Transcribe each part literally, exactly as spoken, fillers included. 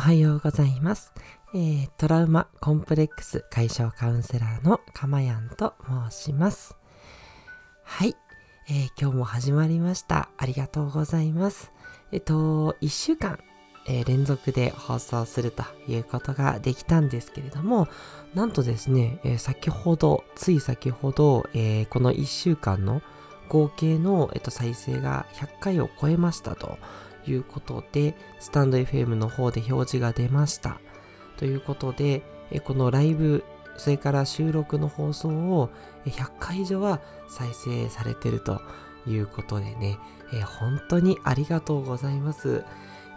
はようございます、えー、トラウマコンプレックス解消カウンセラーのかまやんと申します。はい、えー、今日も始まりました。ありがとうございます。えっといっしゅうかん、えー、連続で放送するということができたんですけれども、なんとですね、えー、先ほどつい先ほど、えー、このいっしゅうかんの合計の、えっと、再生がひゃっかいを超えましたということで、スタンド エフエム の方で表示が出ましたということで、えこのライブ、それから収録の放送をひゃっかい以上は再生されてるということでね、え本当にありがとうございます。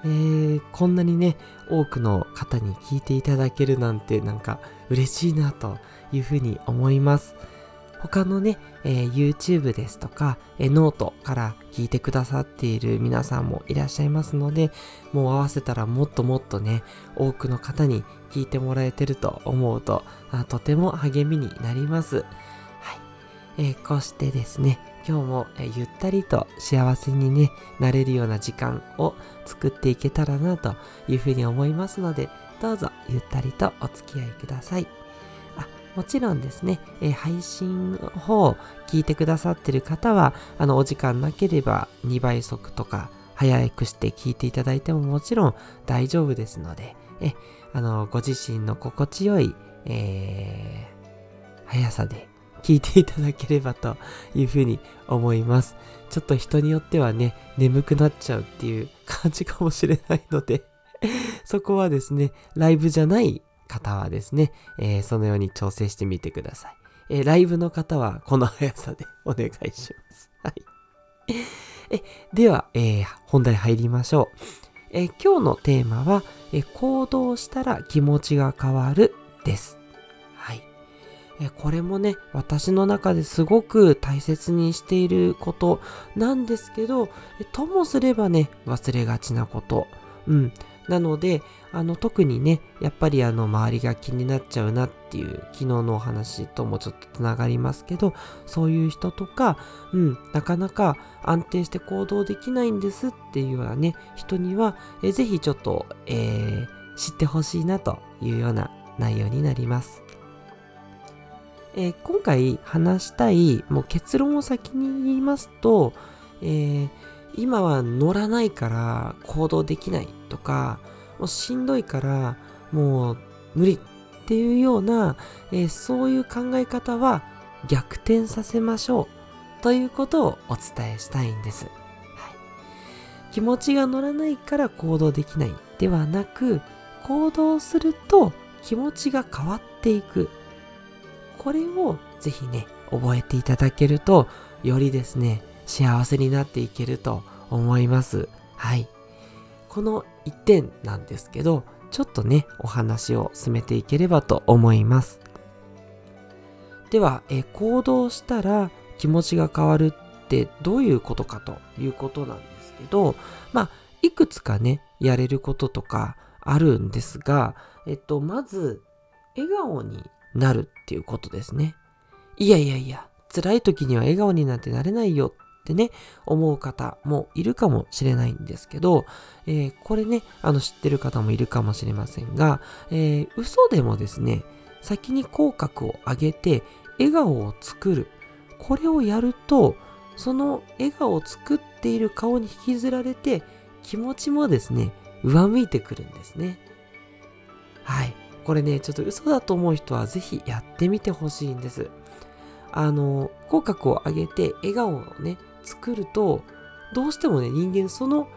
えー、こんなにね、多くの方に聞いていただけるなんて、なんか嬉しいなというふうに思います。他のね、えー、YouTube ですとか、えー、ノートから聞いてくださっている皆さんもいらっしゃいますので、もう合わせたらもっともっとね、多くの方に聞いてもらえてると思うと、あ、とても励みになります。はい、えー、こうしてですね、今日も、えー、ゆったりと幸せに、ね、なれるような時間を作っていけたらなというふうに思いますので、どうぞゆったりとお付き合いください。もちろんですね、えー、配信の方を聞いてくださっている方は、あのお時間なければにばい速とか早くして聞いていただいてももちろん大丈夫ですので、えあのご自身の心地よい、えー、速さで聞いていただければというふうに思います。ちょっと人によってはね、眠くなっちゃうっていう感じかもしれないのでそこはですね、ライブじゃない方はですね、えー、そのように調整してみてください。えー、ライブの方はこの速さでお願いします。はい。えでは、えー、本題入りましょう。えー、今日のテーマは、えー、行動したら気持ちが変わるです。はい。えー、これもね、私の中ですごく大切にしていることなんですけど、ともすればね、忘れがちなこと。うん。なので、あの特にね、やっぱりあの周りが気になっちゃうなっていう、昨日のお話ともちょっとつながりますけど、そういう人とか、うん、なかなか安定して行動できないんですっていうようなね、人には、えぜひちょっと、えー、知ってほしいなというような内容になります。えー、今回話したい、もう結論を先に言いますと、えー今は乗らないから行動できないとか、もうしんどいからもう無理っていうような、えー、そういう考え方は逆転させましょうということをお伝えしたいんです。はい、気持ちが乗らないから行動できないではなく、行動すると気持ちが変わっていく。これをぜひね、覚えていただけると、よりですね、幸せになっていけると思います。はい。このいってんなんですけど、ちょっとね、お話を進めていければと思います。では、え行動したら気持ちが変わるってどういうことかということなんですけど、まあ、いくつかね、やれることとかあるんですが、えっと、まず、笑顔になるっていうことですね。いやいやいや、辛い時には笑顔になんてなれないよってね、思う方もいるかもしれないんですけど、えー、これね、あの知ってる方もいるかもしれませんが、えー、嘘でもですね、先に口角を上げて笑顔を作る、これをやると、その笑顔を作っている顔に引きずられて、気持ちもですね、上向いてくるんですね。はい、これね、ちょっと嘘だと思う人はぜひやってみてほしいんです。あの口角を上げて笑顔をね、作ると、どうしてもね、人間、その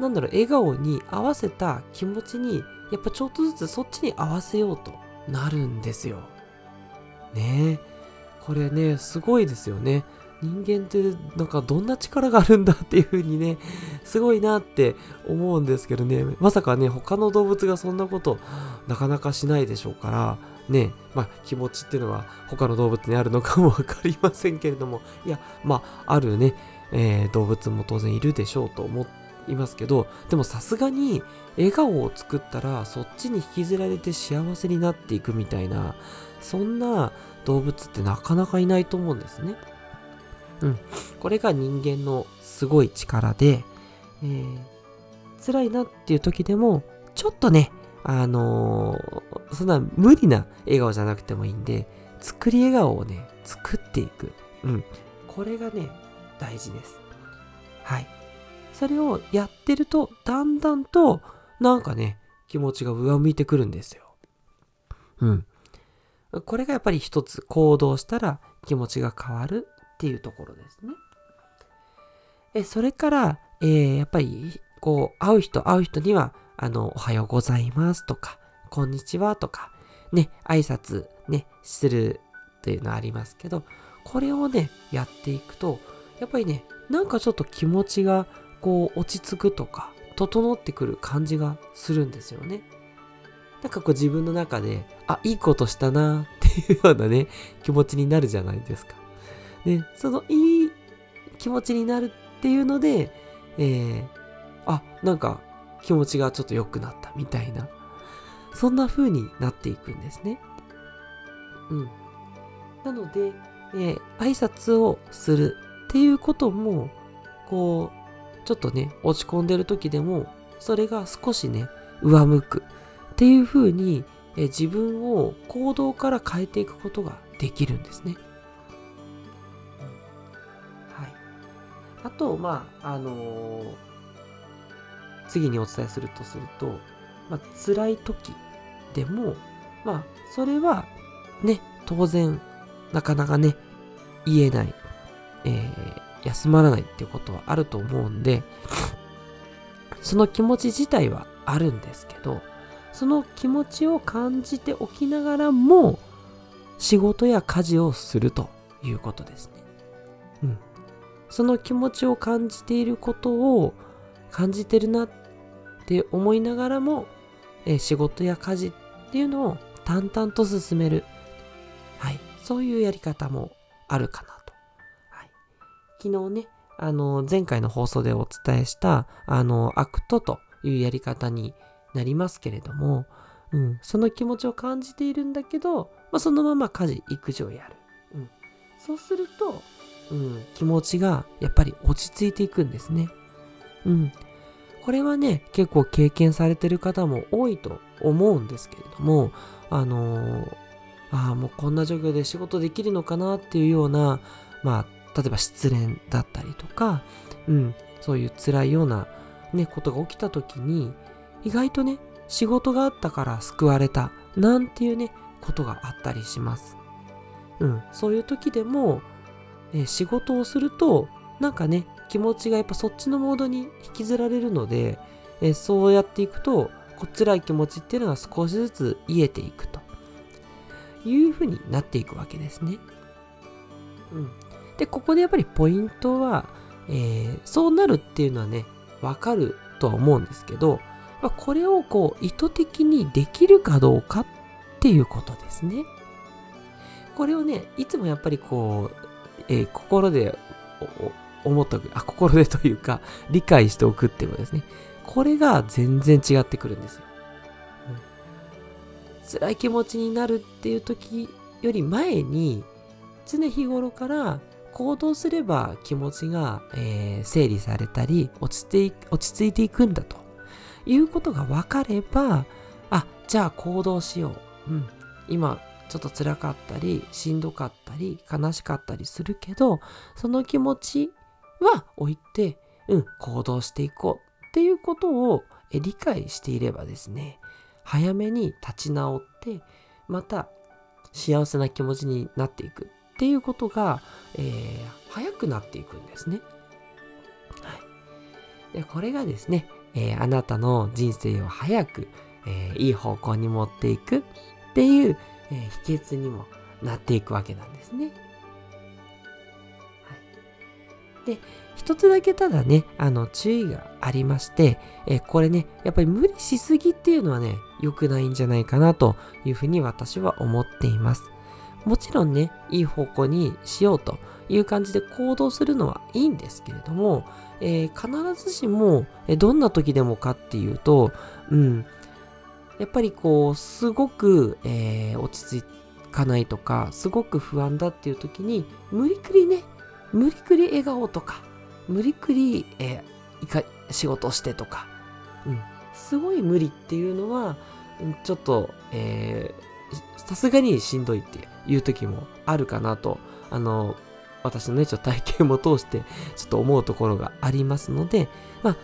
なんだろう笑顔に合わせた気持ちに、やっぱちょっとずつそっちに合わせようとなるんですよね。これね、すごいですよね。人間ってなんかどんな力があるんだっていう風にね、すごいなって思うんですけどね、まさかね、他の動物がそんなことなかなかしないでしょうからね。まあ、気持ちっていうのは他の動物にあるのかも分かりませんけれども、いや、まあ、あるね、えー、動物も当然いるでしょうと思いますけど、でもさすがに笑顔を作ったらそっちに引きずられて幸せになっていくみたいな、そんな動物ってなかなかいないと思うんですね。うん、これが人間のすごい力で、えー、辛いなっていう時でも、ちょっとね、あのー、そんな無理な笑顔じゃなくてもいいんで、作り笑顔をね、作っていく。うん。これがね、大事です。はい。それをやってると、だんだんと、なんかね、気持ちが上向いてくるんですよ。うん。これがやっぱり一つ、行動したら気持ちが変わるっていうところですね。え、それから、えー、やっぱり、こう、会う人、会う人には、あの、おはようございますとか、こんにちはとか、ね、挨拶ね、するっていうのありますけど、これをね、やっていくと、やっぱりね、なんかちょっと気持ちが、こう、落ち着くとか、整ってくる感じがするんですよね。なんかこう自分の中で、あ、いいことしたなっていうようなね、気持ちになるじゃないですか。ね、そのいい気持ちになるっていうので、えー、あ、なんか気持ちがちょっと良くなったみたいな、そんな風になっていくんですね。うん。なので、えー、挨拶をするっていうことも、こう、ちょっとね、落ち込んでる時でも、それが少しね、上向くっていう風に、えー、自分を行動から変えていくことができるんですね。はい。あと、まあ、あのー、次にお伝えするとすると、まあ、辛い時でも、まあ、それはね、当然、なかなかね、言えない、えー、休まらないっていうことはあると思うんで、その気持ち自体はあるんですけど、その気持ちを感じておきながらも、仕事や家事をするということですね。うん。その気持ちを感じていることを、感じてるなって思いながらも、えー、仕事や家事っていうのを淡々と進める。はい。そういうやり方もあるかなと。はい。昨日ね、あの、前回の放送でお伝えした、あの、アクトというやり方に、なりますけれども、うん、その気持ちを感じているんだけど、まあ、そのまま家事育児をやる、うん、そうすると、うん、気持ちがやっぱり落ち着いていくんですね、うん、これはね結構経験されてる方も多いと思うんですけれども、あのー、あもうこんな状況で仕事できるのかなっていうような、まあ、例えば失恋だったりとか、うん、そういう辛いような、ね、ことが起きた時に意外とね、仕事があったから救われた、なんていうね、ことがあったりします。うん、そういう時でも、え、仕事をすると、なんかね、気持ちがやっぱそっちのモードに引きずられるので、え、そうやっていくと、こう辛い気持ちっていうのが少しずつ癒えていくというふうになっていくわけですね。うん。で、ここでやっぱりポイントは、えー、そうなるっていうのはね、わかるとは思うんですけど、これをこう意図的にできるかどうかっていうことですね。これをね、いつもやっぱりこう、えー、心で思っておく、あ、心でというか理解しておくっていうことですね。これが全然違ってくるんですよ。うん、辛い気持ちになるっていう時より前に、常日頃から行動すれば気持ちが、えー、整理されたり落ちて、落ち着いていくんだと。いうことが分かれば、あ、じゃあ行動しよう。うん。今、ちょっと辛かったり、しんどかったり、悲しかったりするけど、その気持ちは置いて、うん、行動していこうっていうことを理解していればですね、早めに立ち直って、また幸せな気持ちになっていくっていうことが、えー、早くなっていくんですね。はい。で、これがですね、えー、あなたの人生を早く、えー、いい方向に持っていくっていう、えー、秘訣にもなっていくわけなんですね。はい、で、一つだけただね、あの注意がありまして、えー、これね、やっぱり無理しすぎっていうのはね、良くないんじゃないかなというふうに私は思っています。もちろんね、いい方向にしようという感じで行動するのはいいんですけれども、えー、必ずしも、えー、どんな時でもかっていうと、うん、やっぱりこう、すごく、えー、落ち着かないとか、すごく不安だっていう時に、無理くりね、無理くり笑顔とか、無理くり、えー、いか仕事してとか、うん、すごい無理っていうのは、ちょっとさすがにしんどいっていう時もあるかなと、あの私のねちょっと体験も通してちょっと思うところがありますので、まあ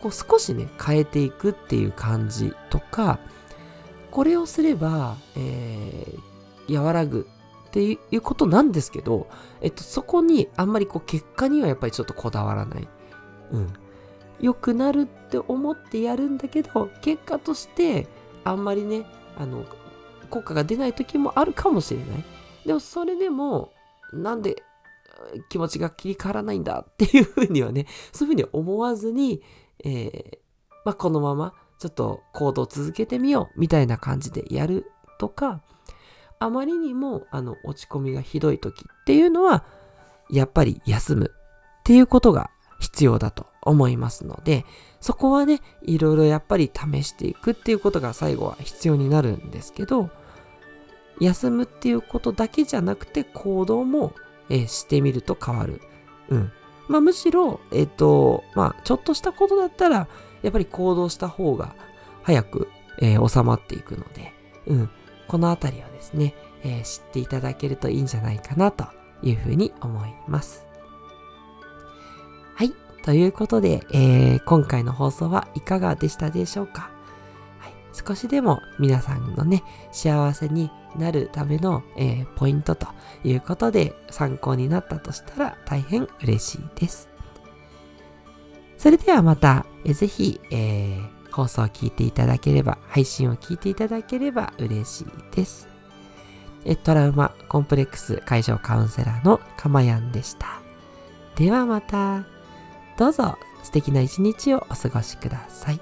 こう少しね変えていくっていう感じとか、これをすれば、えー、和らぐっていうことなんですけど、えっとそこにあんまりこう結果にはやっぱりちょっとこだわらない、うん、良くなるって思ってやるんだけど、結果としてあんまりねあの効果が出ない時もあるかもしれない。でもそれでもなんで気持ちが切り替わらないんだっていうふうにはね、そういうふうに思わずに、えーまあ、このままちょっと行動を続けてみようみたいな感じでやるとか、あまりにもあの落ち込みがひどい時っていうのはやっぱり休むっていうことが必要だと思いますので、そこはねいろいろやっぱり試していくっていうことが最後は必要になるんですけど、休むっていうことだけじゃなくて行動もえしてみると変わる。うん。まあむしろ、えっと、まあちょっとしたことだったら、やっぱり行動した方が早く、えー、収まっていくので、うん。このあたりをですね、えー、知っていただけるといいんじゃないかなというふうに思います。はい。ということで、えー、今回の放送はいかがでしたでしょうか。はい。少しでも皆さんのね、幸せになるための、えー、ポイントということで参考になったとしたら大変嬉しいです。それではまた、えー、ぜひ、えー、放送を聞いていただければ、配信を聞いていただければ嬉しいです。えー、トラウマコンプレックス解消カウンセラーのかまやんでした。ではまた、どうぞ素敵な一日をお過ごしください。